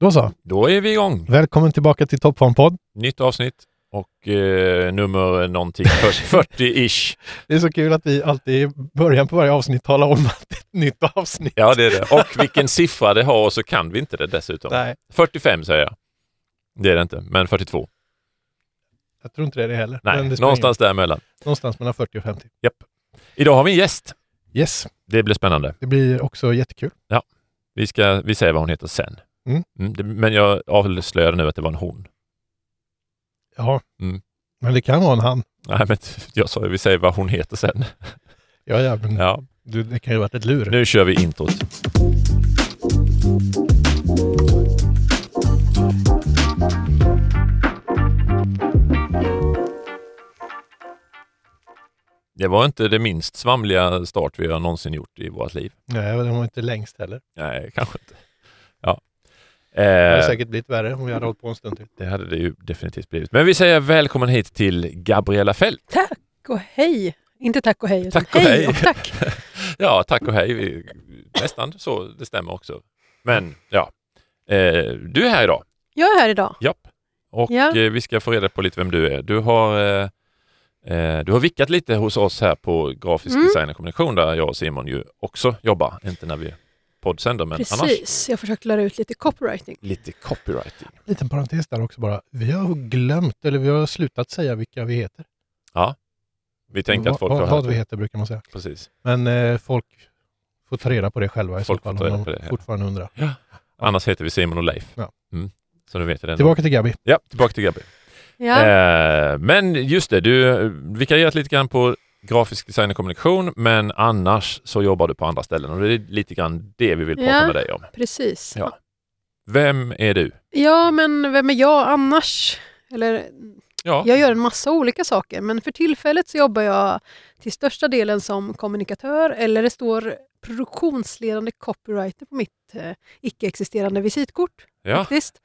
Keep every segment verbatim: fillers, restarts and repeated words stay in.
Då så. Då är vi igång. Välkommen tillbaka till Topfornpodd. Nytt avsnitt och eh, nummer någonting fyrtio-ish. Det är så kul att vi alltid i början på varje avsnitt talar om att det är ett nytt avsnitt. Ja, det är det. Och vilken siffra det har, och så kan vi inte det dessutom. Nej. fyrtiofem säger jag. Det är det inte, men fyrtiotvå. Jag tror inte det är det heller. Nej, det någonstans däremellan. Någonstans mellan fyrtio och femtio. Japp. Idag har vi en gäst. Yes. Det blir spännande. Det blir också jättekul. Ja. Vi ska vi säger vad hon heter sen. Mm. Mm, det, men jag avslöjade nu att det var en hon. Ja. Mm. Men det kan vara en han. Nej, men jag sa ju vi säger vad hon heter sen. Ja, ja, men ja. Du, det kan ju vara ett lur. Nu kör vi introt. Det var inte det minst svamliga start vi har någonsin gjort i vårt liv. Nej, det var inte längst heller. Nej, kanske inte. Ja. Eh, det hade säkert blivit värre om vi hade hållit på en stund till. Det hade det ju definitivt blivit. Men vi säger välkommen hit till Gabriella Fäldt. Tack och hej. Inte tack och hej, utan tack och hej, hej och tack. Ja, tack och hej. Nästan så, det stämmer också. Men ja, eh, du är här idag. Jag är här idag. Japp. Och ja. eh, vi ska få reda på lite vem du är. Du har... Eh, Du har vickat lite hos oss här på Grafisk mm. Design och Kommunikation, där jag och Simon ju också jobbar. Inte när vi poddsänder, men precis. Annars. Precis, jag försökte lära ut lite copywriting. Lite copywriting. Liten parentes där också bara. Vi har glömt, eller vi har slutat säga vilka vi heter. Ja, vi tänkte att folk har vad vi heter brukar man säga. Precis. Men eh, folk får ta reda på det själva i folk så fall, om de fortfarande undrar. Ja. Annars heter vi Simon och Leif. Ja. Mm. Så nu vet jag det. Tillbaka till Gabi. Ja, tillbaka till Gabi. Ja. Eh, men just det, du vikarierat lite grann på grafisk design och kommunikation, men annars så jobbar du på andra ställen, och det är lite grann det vi vill prata ja, med dig om. Precis. Ja. Vem är du? Ja, men vem är jag annars? Eller, ja. Jag gör en massa olika saker, men för tillfället så jobbar jag till största delen som kommunikatör, eller det står produktionsledande copywriter på mitt eh, icke-existerande visitkort ja. faktiskt.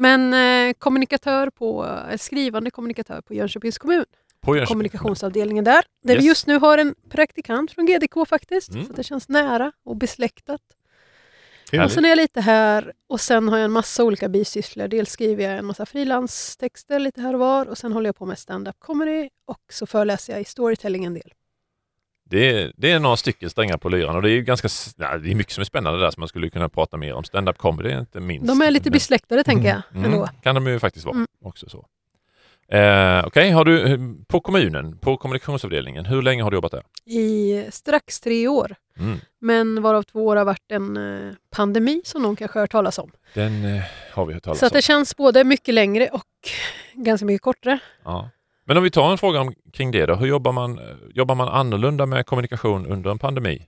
Men eh, kommunikatör på, eh, skrivande kommunikatör på Jönköpings kommun. På Jönköpings. Kommunikationsavdelningen där. Där yes. vi just nu har en praktikant från G D K faktiskt. Mm. Så det känns nära och besläktat. Härligt. Och sen är jag lite här. Och sen har jag en massa olika bisysslor. Dels skriver jag en massa frilanstexter lite här och var. Och sen håller jag på med stand-up comedy. Och så föreläser jag i storytelling en del. Det är, det är några stycken strängar på lyran, och det är ju ganska, det är mycket som är spännande där som man skulle kunna prata mer om. Stand-up comedy inte minst. De är lite besläktade tänker jag. Mm. Mm. Kan de ju faktiskt vara mm. också så. Eh, Okej, okay. Har du på kommunen, på kommunikationsavdelningen, hur länge har du jobbat där? I strax tre år. Mm. Men varav två år har varit en pandemi som någon kanske har hört talas om. Den eh, har vi hört talas om. Så att det känns både mycket längre och ganska mycket kortare. Ja. Men om vi tar en fråga om, kring det då, hur jobbar man, jobbar man annorlunda med kommunikation under en pandemi?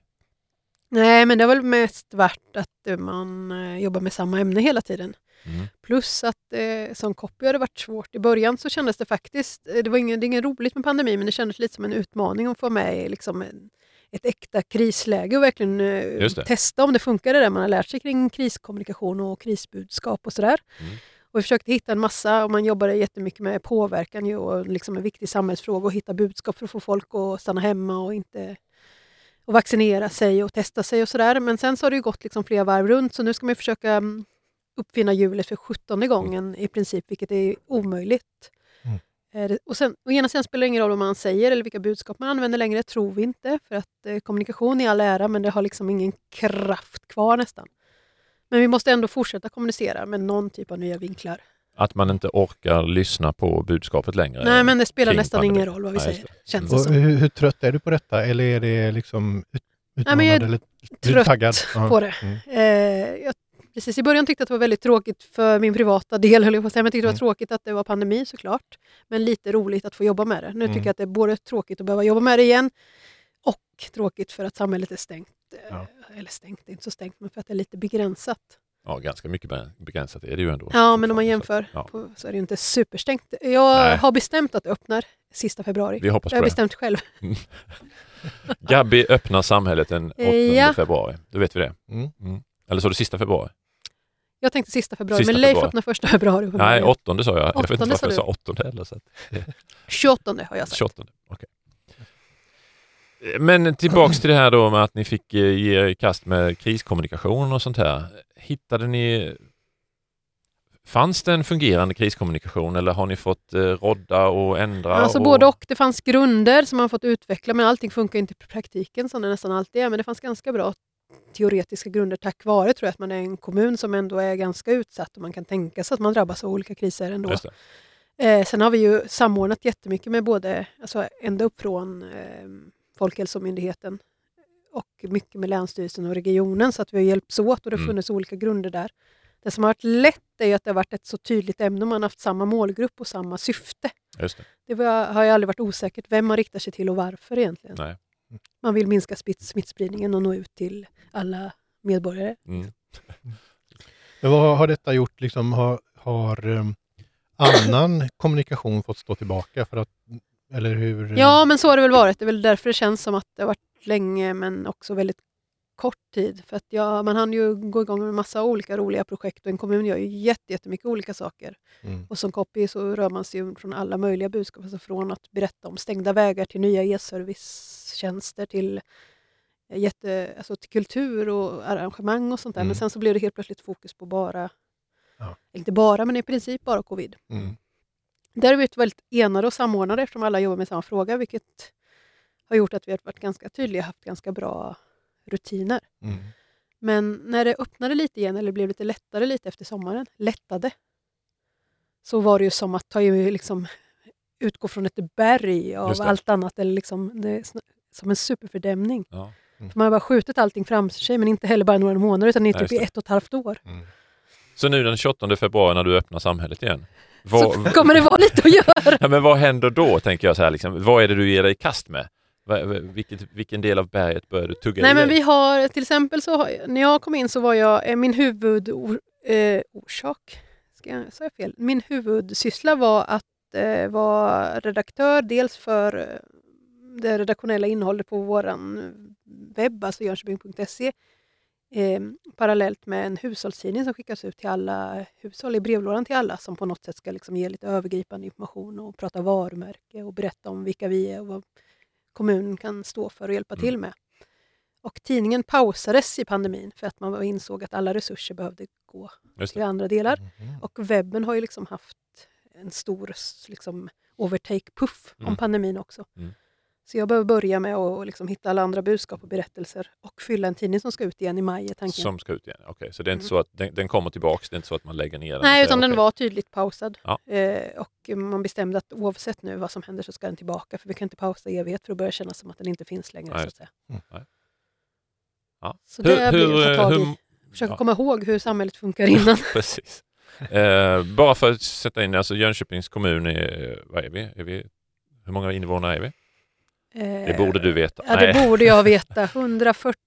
Nej, men det har väl mest varit att man jobbar med samma ämne hela tiden. Mm. Plus att eh, som copy har det varit svårt. I början så kändes det faktiskt, det var ingen, det är ingen roligt med pandemi, men det kändes lite som en utmaning att få med liksom en, ett äkta krisläge och verkligen eh, testa om det funkar det där man har lärt sig kring kriskommunikation och krisbudskap och sådär. Mm. Och vi försökte hitta en massa, och man jobbade jättemycket med påverkan ju, och liksom en viktig samhällsfråga, och hitta budskap för att få folk att stanna hemma och inte och vaccinera sig och testa sig och sådär. Men sen så har det ju gått liksom flera varv runt, så nu ska man försöka uppfinna hjulet för sjuttonde gången i princip, vilket är omöjligt. Mm. Och sen, och ena sidan spelar det ingen roll vad man säger eller vilka budskap man använder längre, tror vi inte, för att eh, kommunikation är all ära, men det har liksom ingen kraft kvar nästan. Men vi måste ändå fortsätta kommunicera med någon typ av nya vinklar. Att man inte orkar lyssna på budskapet längre. Nej, men det spelar nästan pandemin. Ingen roll vad vi Nej, säger. Känns mm. det hur, hur trött är du på detta? Eller är det liksom utmanande? Nej, men jag är trött taggad? På det. Mm. Eh, jag, precis i början tyckte att det var väldigt tråkigt för min privata del. Men jag tyckte att det var tråkigt att det var pandemi såklart. Men lite roligt att få jobba med det. Nu tycker jag att det är både tråkigt att behöva jobba med det igen. Och tråkigt för att samhället är stängt. Ja. Eller stängt, inte så stängt, men för att det är lite begränsat. Ja, ganska mycket begränsat är det ju ändå. Ja, men om man jämför så, ja. på, så är det ju inte superstängt. Jag Nej. har bestämt att det öppnar sista februari. Vi hoppas på det. Jag har bestämt själv. Gabi öppnar samhället den åttonde ja. februari. Då vet vi det. Mm. Mm. Eller så det sista februari. Jag tänkte sista februari, sista men Leif öppnar första februari. Nej, åttonde sa jag. åttonde jag vet inte varför jag sa åttonde heller. Så att... tjugoåttonde har jag sagt. tjugoåttonde, okej. Okay. Men tillbaks till det här då med att ni fick ge kast med kriskommunikation och sånt här. Hittade ni Fanns det en fungerande kriskommunikation eller har ni fått eh, rodda och ändra? Alltså och... både och. Det fanns grunder som man fått utveckla, men allting funkar inte i praktiken som det nästan alltid är. Men det fanns ganska bra teoretiska grunder tack vare, tror jag, att man är en kommun som ändå är ganska utsatt och man kan tänka sig att man drabbas av olika kriser ändå. Just det. Eh, sen har vi ju samordnat jättemycket med både, alltså ända upp från eh, Folkhälsomyndigheten och mycket med Länsstyrelsen och regionen, så att vi har hjälps åt och det har funnits mm. olika grunder där. Det som har varit lätt är att det har varit ett så tydligt ämne, man har haft samma målgrupp och samma syfte. Just det. Det var, har ju aldrig varit osäkert vem man riktar sig till och varför egentligen. Nej. Man vill minska smittspridningen och nå ut till alla medborgare. Mm. Vad har detta gjort? Liksom, har, har um, annan kommunikation fått stå tillbaka? För att, eller hur? Ja, men så har det väl varit. Det är väl därför det känns som att det har varit länge, men också väldigt kort tid. För att ja, man hann ju gå igång med en massa olika roliga projekt och en kommun gör ju jätte, jättemycket olika saker. Mm. Och som copy så rör man sig från alla möjliga budskap. Alltså från att berätta om stängda vägar till nya e-servicetjänster till, jätte, alltså till kultur och arrangemang och sånt där. Mm. Men sen så blev det helt plötsligt fokus på bara, ja. inte bara, men i princip bara covid. Mm. Där är vi väldigt enade och samordnade eftersom alla jobbar med samma fråga, vilket har gjort att vi har varit ganska tydliga och haft ganska bra rutiner. Mm. Men när det öppnade lite igen eller blev lite lättare lite efter sommaren, lättade, så var det ju som att ta ju liksom utgå från ett berg av allt annat eller liksom det, som en superfördämning. Ja. Mm. För man har bara skjutit allting fram sig, men inte heller bara några månader utan inte typ i ett och ett halvt år. Mm. Så nu den tjugoåttonde februari när du öppnar samhället igen, vad, så kommer det vara lite att göra. Ja, men vad händer då, tänker jag så här liksom, vad är det du ger dig i kast med? Vilket, vilken del av berget började du tugga? Nej, men vi har, till exempel så har, när jag kom in så var jag, min huvudorsak, ska jag säga fel, min huvudsyssla var att eh, vara redaktör dels för det redaktionella innehållet på våran webb, alltså jönköping punkt se, eh, parallellt med en hushållstidning som skickas ut till alla hushåll i brevlådan till alla som på något sätt ska liksom ge lite övergripande information och prata varumärke och berätta om vilka vi är och vad kommunen kan stå för och hjälpa mm. till med. Och tidningen pausades i pandemin för att man insåg att alla resurser behövde gå till andra delar. Mm. Och webben har ju liksom haft en stor liksom, overtake-puff mm. om pandemin också. Mm. Så jag behöver börja med att liksom, hitta alla andra budskap och berättelser och fylla en tidning som ska ut igen i maj, är tanken. Som ska ut igen, okej. Okay. Så det är inte mm. så att den, den kommer tillbaka, det är inte så att man lägger ner den? Nej, utan säger, den okay. var tydligt pausad. Ja. Eh, och man bestämde att oavsett nu vad som händer så ska den tillbaka, för vi kan inte pausa i evighet för att börja känna som att den inte finns längre. Nej. Så att säga. Mm. Nej. Ja. Så hur, det blir hur, att ta tag hur, i. Försöka ja. komma ihåg hur samhället funkar innan. Precis. Eh, bara för att sätta in, alltså Jönköpings kommun är, vad är vi? Är vi, hur många invånare är vi? Det borde du veta. Ja, det Nej. borde jag veta. hundrafyrtio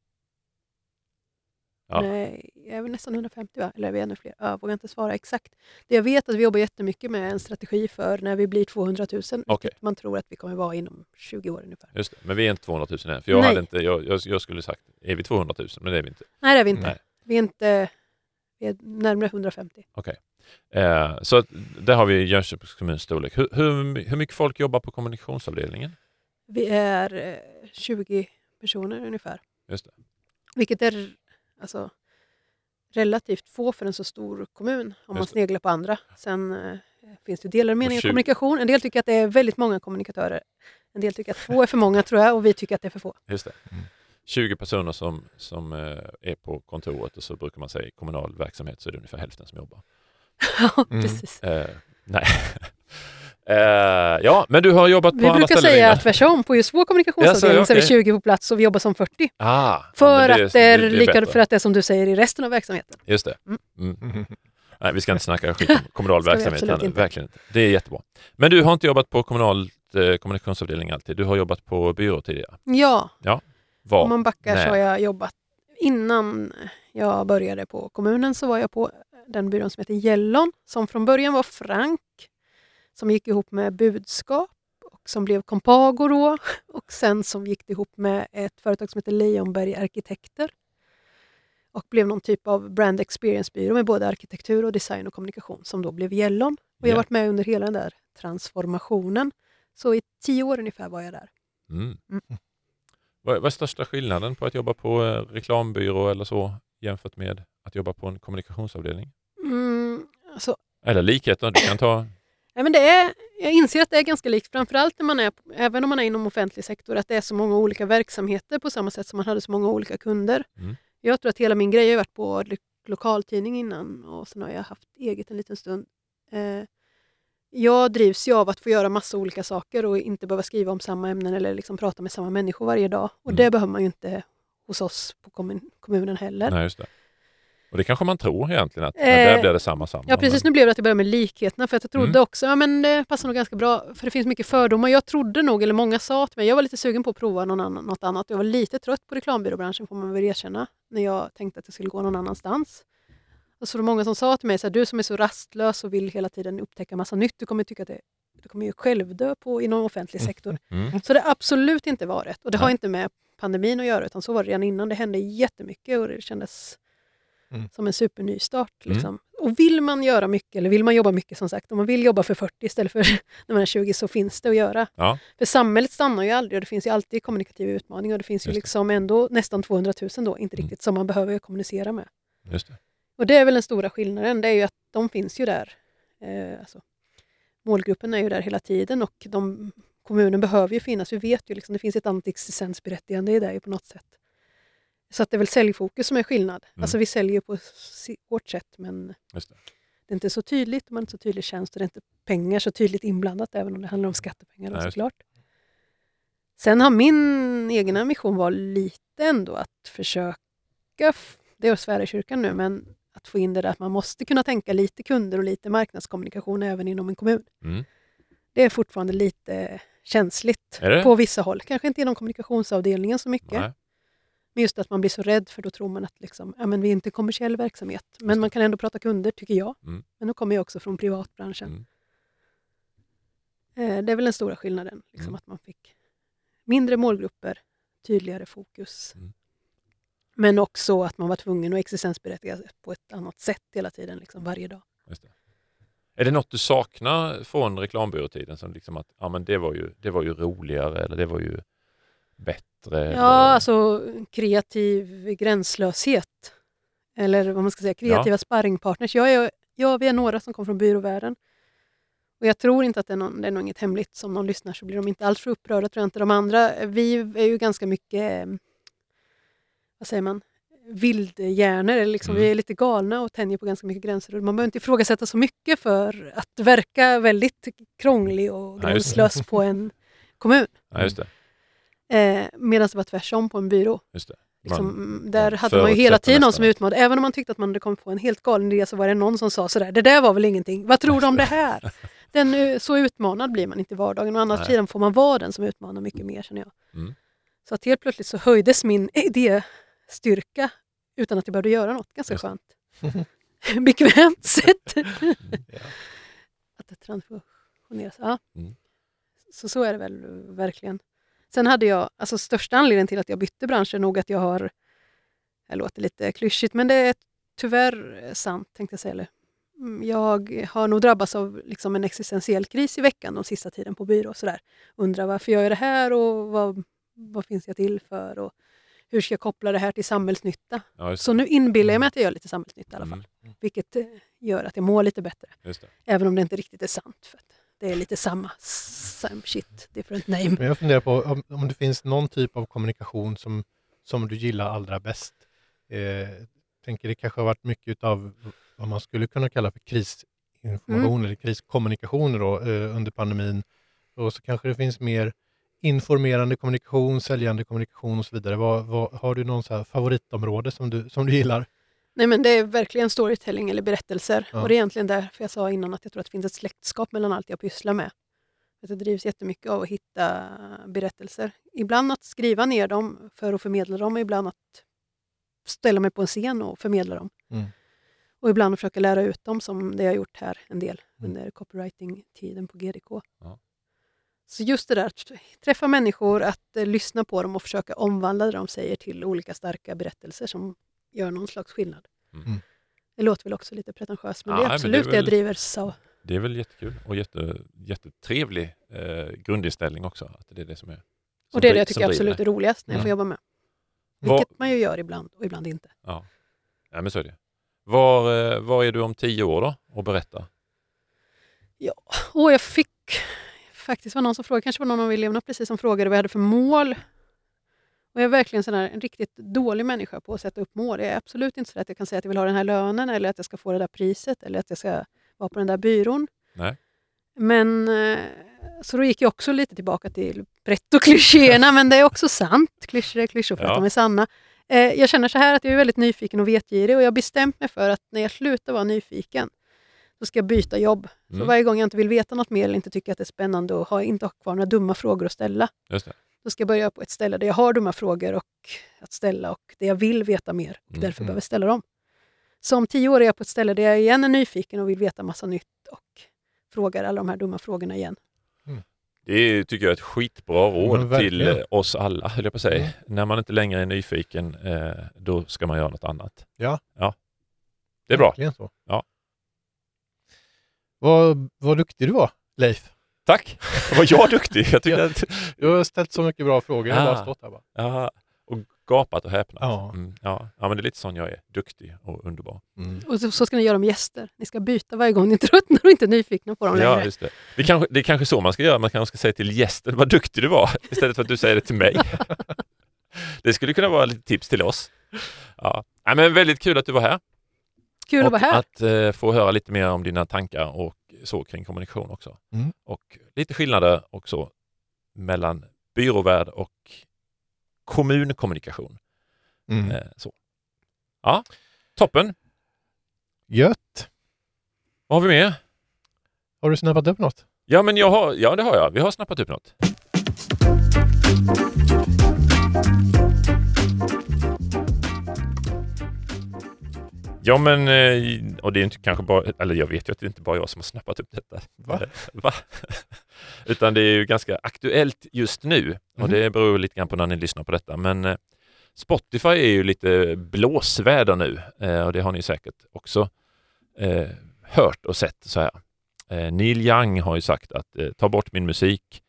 Ja. Nej, jag är väl nästan hundrafemtio va? Eller är vi ännu fler? Jag vågar inte svara exakt. Det jag vet att vi jobbar jättemycket med en strategi för när vi blir tvåhundratusen Okay. Man tror att vi kommer vara inom tjugo år ungefär. Just det, men vi är inte tvåhundratusen än. För jag, hade inte, jag, jag, jag skulle sagt, är vi tvåhundratusen? Men det är vi inte. Nej, det är vi inte. Nej. Vi är inte... Vi är närmare hundrafemtio Okej. Okay. Eh, så där har vi Jönköpings kommuns storlek. Hur, hur, hur mycket folk jobbar på kommunikationsavdelningen? Vi är tjugo personer ungefär. Just det. Vilket är alltså, relativt få för en så stor kommun om man sneglar på andra. Sen eh, finns det delar meningar i kommunikation. En del tycker att det är väldigt många kommunikatörer. En del tycker att två är för många, tror jag, och vi tycker att det är för få. Just det. Mm. tjugo personer som, som eh, är på kontoret, och så brukar man säga i kommunal verksamhet så är det ungefär hälften som jobbar. Ja, precis. Mm. Eh, nej. Uh, ja, men du har jobbat på vi andra ställen. Vi brukar säga att tvärtom på just vår kommunikationsavdelning yes, okay. så är vi tjugo på plats och vi jobbar som fyrtio Ah, för, ja, det, att det är, det är lika, för att det är som du säger i resten av verksamheten. Just det. Mm. Mm. Mm. Nej, vi ska inte snacka skit om kommunal verksamhet. Vi inte. Verkligen inte. Det är jättebra. Men du har inte jobbat på kommunal eh, kommunikationsavdelning alltid. Du har jobbat på byrå tidigare. Ja. Ja. Var? Om man backar Nej. så har jag jobbat. Innan jag började på kommunen så var jag på den byrån som heter Gjellon, som från början var Frank, som gick ihop med budskap och som blev Compago då, och sen som gick ihop med ett företag som heter Leonberg Arkitekter och blev någon typ av brand experience-byrå med både arkitektur och design och kommunikation som då blev Gjellon. Och jag har varit med under hela den där transformationen. Så i tio år ungefär var jag där. Mm. Mm. Vad, vad är största skillnaden på att jobba på reklambyrå eller så jämfört med att jobba på en kommunikationsavdelning? Mm, alltså Eller likheten du kan ta. Ja, men det är, jag inser att det är ganska likt, framförallt när man är, även om man är inom offentlig sektor, att det är så många olika verksamheter på samma sätt som man hade så många olika kunder. Mm. Jag tror att hela min grej har varit på lo- lokaltidning innan, och sen har jag haft eget en liten stund. Eh, jag drivs ju av att få göra massa olika saker och inte behöva skriva om samma ämnen eller liksom prata med samma människor varje dag. Och mm. det behöver man ju inte hos oss på kommun- kommunen heller. Nej, just det. Och det kanske man tror egentligen, att eh, där blev det samma samma. Ja, precis. Men... nu blev det att det började med likheterna, för att jag trodde mm. också, ja men det passar nog ganska bra, för det finns mycket fördomar. Jag trodde nog, eller många sa till mig, jag var lite sugen på att prova någon annan, något annat. Jag var lite trött på reklambyråbranschen, får man väl erkänna, när jag tänkte att jag skulle gå någon annanstans. Och så var det många som sa till mig, så här, du som är så rastlös och vill hela tiden upptäcka massa nytt, du kommer tycka att det, du kommer ju själv dö på, inom offentlig sektor. Mm. Mm. Så det har absolut inte varit. Och det har inte med pandemin att göra, utan så var det redan innan. Det hände jättemycket och det kändes... Mm. som en superny start. Liksom. Mm. Och vill man göra mycket, eller vill man jobba mycket, som sagt, om man vill jobba för fyrtio istället för när man är tjugo, så finns det att göra. Ja. För samhället stannar ju aldrig, och det finns ju alltid kommunikativa utmaningar, och det finns Just ju liksom det. Ändå nästan tvåhundratusen då, inte mm. riktigt, som man behöver kommunicera med. Just det. Och det är väl den stora skillnaden, det är ju att de finns ju där. Eh, alltså, målgruppen är ju där hela tiden, och de, kommunen behöver ju finnas, vi vet ju liksom, det finns ett annat existensberättigande i det ju på något sätt. Så att det är väl säljfokus som är skillnad. Mm. Alltså vi säljer på vårt sätt, men Just det. det är inte så tydligt. Man har inte så tydlig tjänst, och det är inte pengar så tydligt inblandat, även om det handlar om skattepengar då, såklart. Sen har min egen ambition var lite ändå att försöka, det är att svära i kyrkan nu, men att få in det där att man måste kunna tänka lite kunder och lite marknadskommunikation även inom en kommun. Mm. Det är fortfarande lite känsligt på vissa håll. Kanske inte inom kommunikationsavdelningen så mycket. Nej. Men just att man blir så rädd, för då tror man att liksom, ja, men vi är inte kommersiell verksamhet. Men man kan ändå prata kunder, tycker jag. Mm. Men då kommer jag också från privatbranschen. Mm. Eh, det är väl den stora skillnaden. Liksom, mm. att man fick mindre målgrupper, tydligare fokus. Mm. Men också att man var tvungen att existensberättiga på ett annat sätt hela tiden, liksom, varje dag. Just det. Är det något du saknar från reklambyråtiden? Som liksom att, ja, men det var ju, det var ju roligare, eller det var ju bättre. Ja, alltså kreativ gränslöshet. Eller vad man ska säga, kreativa ja. sparringpartners. Jag är, jag, vi är några som kommer från byråvärlden. Och jag tror inte att det är, någon, det är något inget hemligt. Som någon lyssnar så blir de inte alls för upprörda, tror jag inte. De andra, vi är ju ganska mycket, vad säger man, vildhjärnor. Liksom, mm. Vi är lite galna och tänjer på ganska mycket gränser. Man behöver inte ifrågasätta så mycket för att verka väldigt krånglig och gränslös ja, på en kommun. Ja, just det. Eh, medan det var tvärsom på en byrå. Just det. Liksom, man, där man hade man ju hela tiden någon som utmanade. Även om man tyckte att man hade kommit på en helt galen idé, så var det någon som sa sådär, det där var väl ingenting. Vad tror du om det här? Den, så utmanad blir man inte i vardagen. Och annars sidan får man vara den som utmanar mycket mer, känner jag. Mm. Så att helt plötsligt så höjdes min idéstyrka utan att jag behövde göra något. Ganska skönt. Bekvämt sätt. Att det transformeras. Ja. Mm. Så så är det väl verkligen. Sen hade jag, alltså största anledningen till att jag bytte bransch är nog att jag har, jag låter lite klyschigt, men det är tyvärr sant, tänkte jag säga. Eller. Jag har nog drabbats av liksom en existentiell kris i veckan de sista tiden på byrå. Och sådär. Undrar varför jag gör det här, och vad, vad finns jag till för, och hur ska jag koppla det här till samhällsnytta? Ja, just det. Så nu inbillar jag mig att jag gör lite samhällsnytta i alla fall. Mm. Vilket gör att jag mår lite bättre. Just det. Även om det inte riktigt är sant, för att det är lite samma, same shit, different name. Men jag funderar på om, om det finns någon typ av kommunikation som, som du gillar allra bäst. Eh, tänker det kanske har varit mycket av vad man skulle kunna kalla för krisinformation mm. eller kriskommunikationer då, eh, under pandemin. Och så kanske det finns mer informerande kommunikation, säljande kommunikation och så vidare. Vad, vad, har du någon så här favoritområde som du, som du gillar? Nej, men det är verkligen storytelling eller berättelser. Ja. Och det är egentligen därför jag sa innan att jag tror att det finns ett släktskap mellan allt jag pysslar med. Att det drivs jättemycket av att hitta berättelser. Ibland att skriva ner dem för att förmedla dem. Ibland att ställa mig på en scen och förmedla dem. Mm. Och ibland att försöka lära ut dem, som det jag har gjort här en del mm. under copywriting-tiden på G D K. Ja. Så just det där att träffa människor, att eh, lyssna på dem och försöka omvandla det de säger till olika starka berättelser som gör någon slags skillnad. Mm. Det låter väl också lite pretentiöst, men ah, det är absolut men det är väl, det jag driver. Så. Det är väl jättekul och jätte, jättetrevlig eh, grundinställning också. Att det är det som är, som och det är det jag tycker absolut är roligast när jag mm. får jobba med. Vilket var, man ju gör ibland och ibland inte. Ja, ja men så är det. Var, var är du om tio år då och berätta? Ja, och jag fick faktiskt, var någon som frågade, kanske var någon av eleverna precis som frågade vad jag hade för mål. Och jag är verkligen sån här, en riktigt dålig människa på att sätta upp mål. Jag är absolut inte så att jag kan säga att jag vill ha den här lönen eller att jag ska få det där priset eller att jag ska vara på den där byrån. Nej. Men så då gick jag också lite tillbaka till pretto-klyschéerna, men det är också sant. Klyschor är klyschor för att de är sanna. Jag känner så här att jag är väldigt nyfiken och vetgirig och jag har bestämt mig för att när jag slutar vara nyfiken så ska jag byta jobb. Mm. Så varje gång jag inte vill veta något mer eller inte tycker att det är spännande och har, inte har kvar några dumma frågor att ställa. Just det. Då ska jag börja på ett ställe där jag har dumma frågor och att ställa och det jag vill veta mer och mm. därför behöver ställa dem. Så om tio år är jag på ett ställe där jag igen är nyfiken och vill veta massa nytt och frågar alla de här dumma frågorna igen. Mm. Det tycker jag är ett skitbra råd mm, till oss alla, höll jag på att säga. Mm. När man inte längre är nyfiken, då ska man göra något annat. Ja. Ja. Det är verkligen bra. Så. Ja. Vad, vad duktig du var, Leif. Tack. Var jag duktig? Jag tycker att jag har ställt så mycket bra frågor. Jag har bara stått här bara. Ja, och gapat och häpnat. Ja. Mm, ja. Ja, men det är lite sån jag är. Duktig och underbar. Mm. Och så, så ska ni göra med gäster. Ni ska byta varje gång ni tröttnar och inte är nyfikna på dem längre. Ja, just det. Det, kanske, det är kanske så man ska göra. Man kanske ska säga till gästen vad duktig du var istället för att du säger det till mig. Det skulle kunna vara lite tips till oss. Ja, ja men väldigt kul att du var här. Kul att och vara här. Att eh, få höra lite mer om dina tankar och så kring kommunikation också. Mm. Och lite skillnader också mellan byråvärld och kommunkommunikation. Mm. Eh, så. Ja, toppen. Gött. Vad har vi med? Har du snappat upp något? Ja, men jag har, ja, det har jag. Vi har snappat upp något. Ja, men, och det är inte kanske bara, eller jag vet ju att det inte bara jag som har snappat upp detta. Va? Va? Utan det är ju ganska aktuellt just nu. Mm-hmm. Och det beror lite grann på när ni lyssnar på detta. Men Spotify är ju lite blåsväder nu. Och det har ni säkert också eh, hört och sett så här. Eh, Neil Young har ju sagt att eh, ta bort min musik.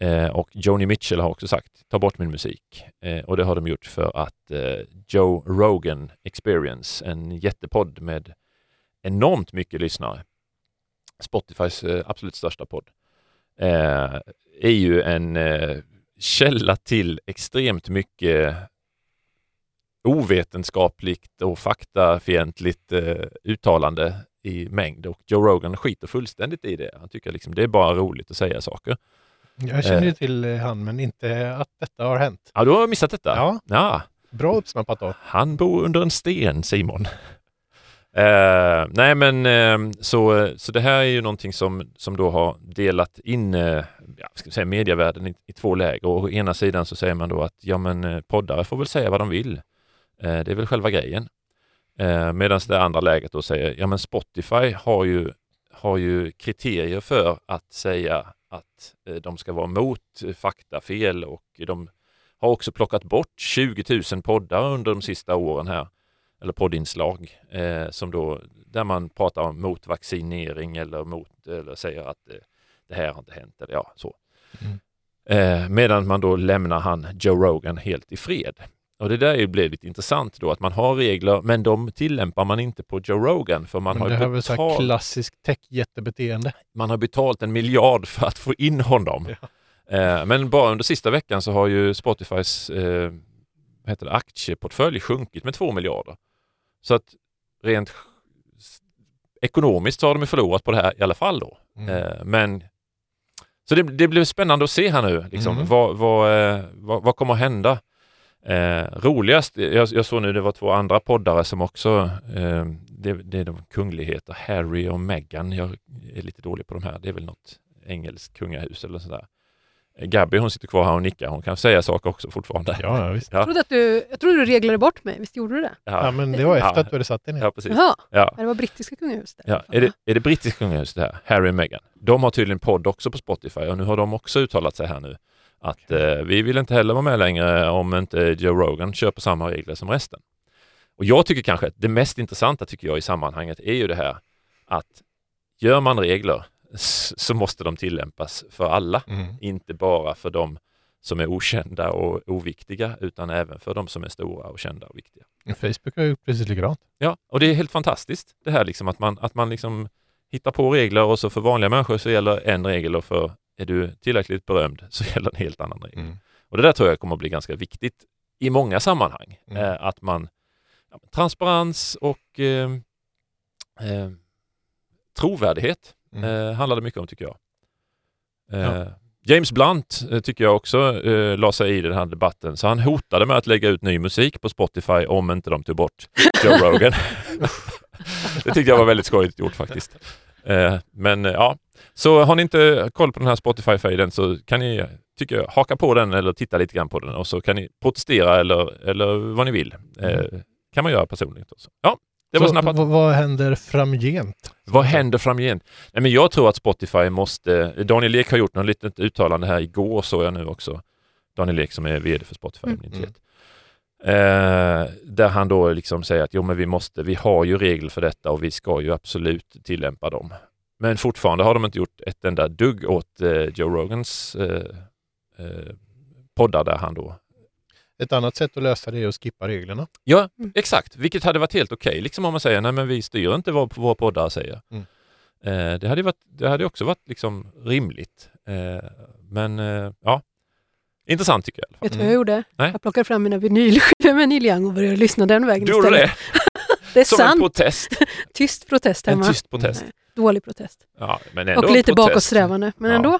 Eh, och Joni Mitchell har också sagt ta bort min musik. Eh, och det har de gjort för att eh, Joe Rogan Experience, en jättepodd med enormt mycket lyssnare, Spotifys eh, absolut största podd, eh, är ju en eh, källa till extremt mycket ovetenskapligt och faktafientligt eh, uttalande i mängd. Och Joe Rogan skiter fullständigt i det. Han tycker liksom det är bara roligt att säga saker. Jag känner ju till han, men inte att detta har hänt. Ja, du har missat detta. Ja, ja. Bra uppsnappat då. Han bor under en sten, Simon. uh, nej, men uh, så, så det här är ju någonting som, som då har delat in uh, ja, ska vi säga, medievärlden i, i två läger. Och å ena sidan så säger man då att ja, men, poddare får väl säga vad de vill. Uh, det är väl själva grejen. Uh, medan det andra läget då säger ja, men Spotify har ju, har ju kriterier för att säga att de ska vara mot faktafel, och de har också plockat bort tjugo tusen poddar under de sista åren här, eller poddinslag eh, som då, där man pratar om mot vaccinering eller mot, eller säger att eh, det här har inte hänt eller ja, så. Mm. Eh, medan man då lämnar han Joe Rogan helt i fred. Och det där blev lite intressant då, att man har regler men de tillämpar man inte på Joe Rogan, för man har, det har betalt... väl klassiskt tech-jättebeteende. Man har betalt en miljard för att få in honom. Ja. Eh, men bara under sista veckan så har ju Spotifys eh, vad heter det, aktieportfölj sjunkit med två miljarder. Så att rent ekonomiskt så har de förlorat på det här i alla fall då. Mm. Eh, men så det, det blev spännande att se här nu liksom. Mm. vad, vad, eh, vad, vad kommer att hända? Eh, roligast, jag, jag såg nu det var två andra poddare som också eh, det, det är de kungligheter, Harry och Meghan. Jag är lite dålig på de här, det är väl något engelskt kungahus eller sådär. eh, Gabby, hon sitter kvar här och nickar, hon kan säga saker också fortfarande. Ja, visst. Ja. Jag trodde att du, jag trodde du reglade bort mig, visst gjorde du det? Ja, ja men det var efter ja. Att du hade satt den här. Ja, precis. Jaha, ja. Det var brittiska kungahus där. Ja. Är, det, är det brittiska kungahus det här, Harry och Meghan? De har tydligen podd också på Spotify och nu har de också uttalat sig här nu. Att eh, vi vill inte heller vara med längre om inte Joe Rogan köper samma regler som resten. Och jag tycker kanske att det mest intressanta tycker jag i sammanhanget är ju det här att gör man regler s- så måste de tillämpas för alla. Mm. Inte bara för de som är okända och oviktiga utan även för de som är stora och kända och viktiga. Facebook har ju precis likadant. Ja, och det är helt fantastiskt det här liksom att man, att man liksom hittar på regler, och så för vanliga människor så gäller en regel, och för är du tillräckligt berömd så gäller en helt annan regel. Mm. Och det där tror jag kommer att bli ganska viktigt i många sammanhang. Mm. Eh, att man, ja, transparens och eh, eh, trovärdighet mm. eh, handlar det mycket om, tycker jag. Eh, ja. James Blunt eh, tycker jag också eh, la sig i den här debatten. Så han hotade med att lägga ut ny musik på Spotify om inte de tog bort Joe Rogan. Det tyckte jag var väldigt skojigt gjort faktiskt. Eh, men eh, ja, så har ni inte koll på den här Spotify-fejden så kan ni, tycker jag, haka på den eller titta lite grann på den. Och så kan ni protestera eller, eller vad ni vill. Eh, kan man göra personligt också. Ja, det var så, snabbt. V- vad händer framgent? Vad händer framgent? Nej, men jag tror att Spotify måste... Daniel Ek har gjort något litet uttalande här igår, såg jag nu också. Daniel Ek som är vd för Spotify. Mm. Mm. Eh, där han då liksom säger att jo, men vi, måste, vi har ju regler för detta och vi ska ju absolut tillämpa dem. Men fortfarande har de inte gjort ett enda dugg åt eh, Joe Rogans eh, eh, poddar där han då... Ett annat sätt att lösa det är att skippa reglerna. Ja, mm. exakt. Vilket hade varit helt okej. Okay. Liksom om man säger, nej men vi styr inte vad våra poddar säger. Mm. Eh, det, hade varit, det hade också varit liksom rimligt. Eh, men eh, ja, intressant tycker jag. Vet du vad jag gjorde? Mm. Jag plockade fram mina vinylskivor med Neil Young och började lyssna den vägen istället. Gjorde det? Det är som sant. Som en protest. Tyst protest hemma. En tyst protest. Mm. Dålig protest. Ja, men ändå och lite protest. Bakåtsträvande. Men ja. ändå.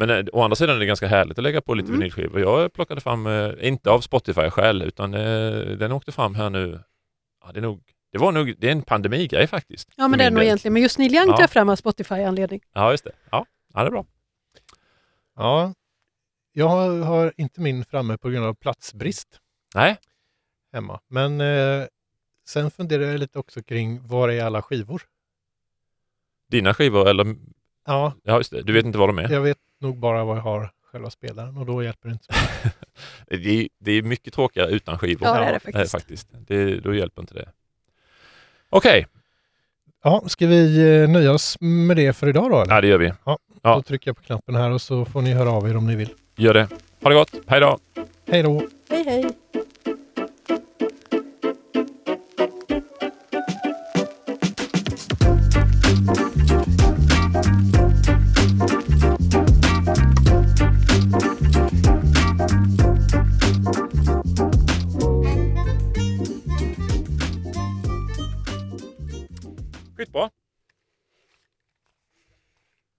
Men å andra sidan är det ganska härligt att lägga på lite mm. vinylskivor. Jag plockade fram, eh, inte av Spotify själv, utan eh, den åkte fram här nu. Ja, det, är nog, det, var nog, det är en pandemigrej faktiskt. Ja, men det är nog egentligen. Men just Neil Young tar jag fram av Spotify-anledning. Ja, just det. Ja. ja, det är bra. Ja, jag har, har inte min framme på grund av platsbrist. Nej. Hemma. Men eh, sen funderar jag lite också kring, var är alla skivor? Dina skivor eller... Ja. ja, just det. Du vet inte vad de är? Jag vet nog bara vad jag har själva spelaren, och då hjälper det inte. det, är, det är mycket tråkigare utan skivor. Ja, det är det faktiskt. Äh, faktiskt. Det, då hjälper inte det. Okej. Okay. Ja, ska vi nöja oss med det för idag då? Eller? Ja, det gör vi. Ja, då ja. trycker jag på knappen här och så får ni höra av er om ni vill. Gör det. Ha det gott. Hej då. Hej då. Hej hej.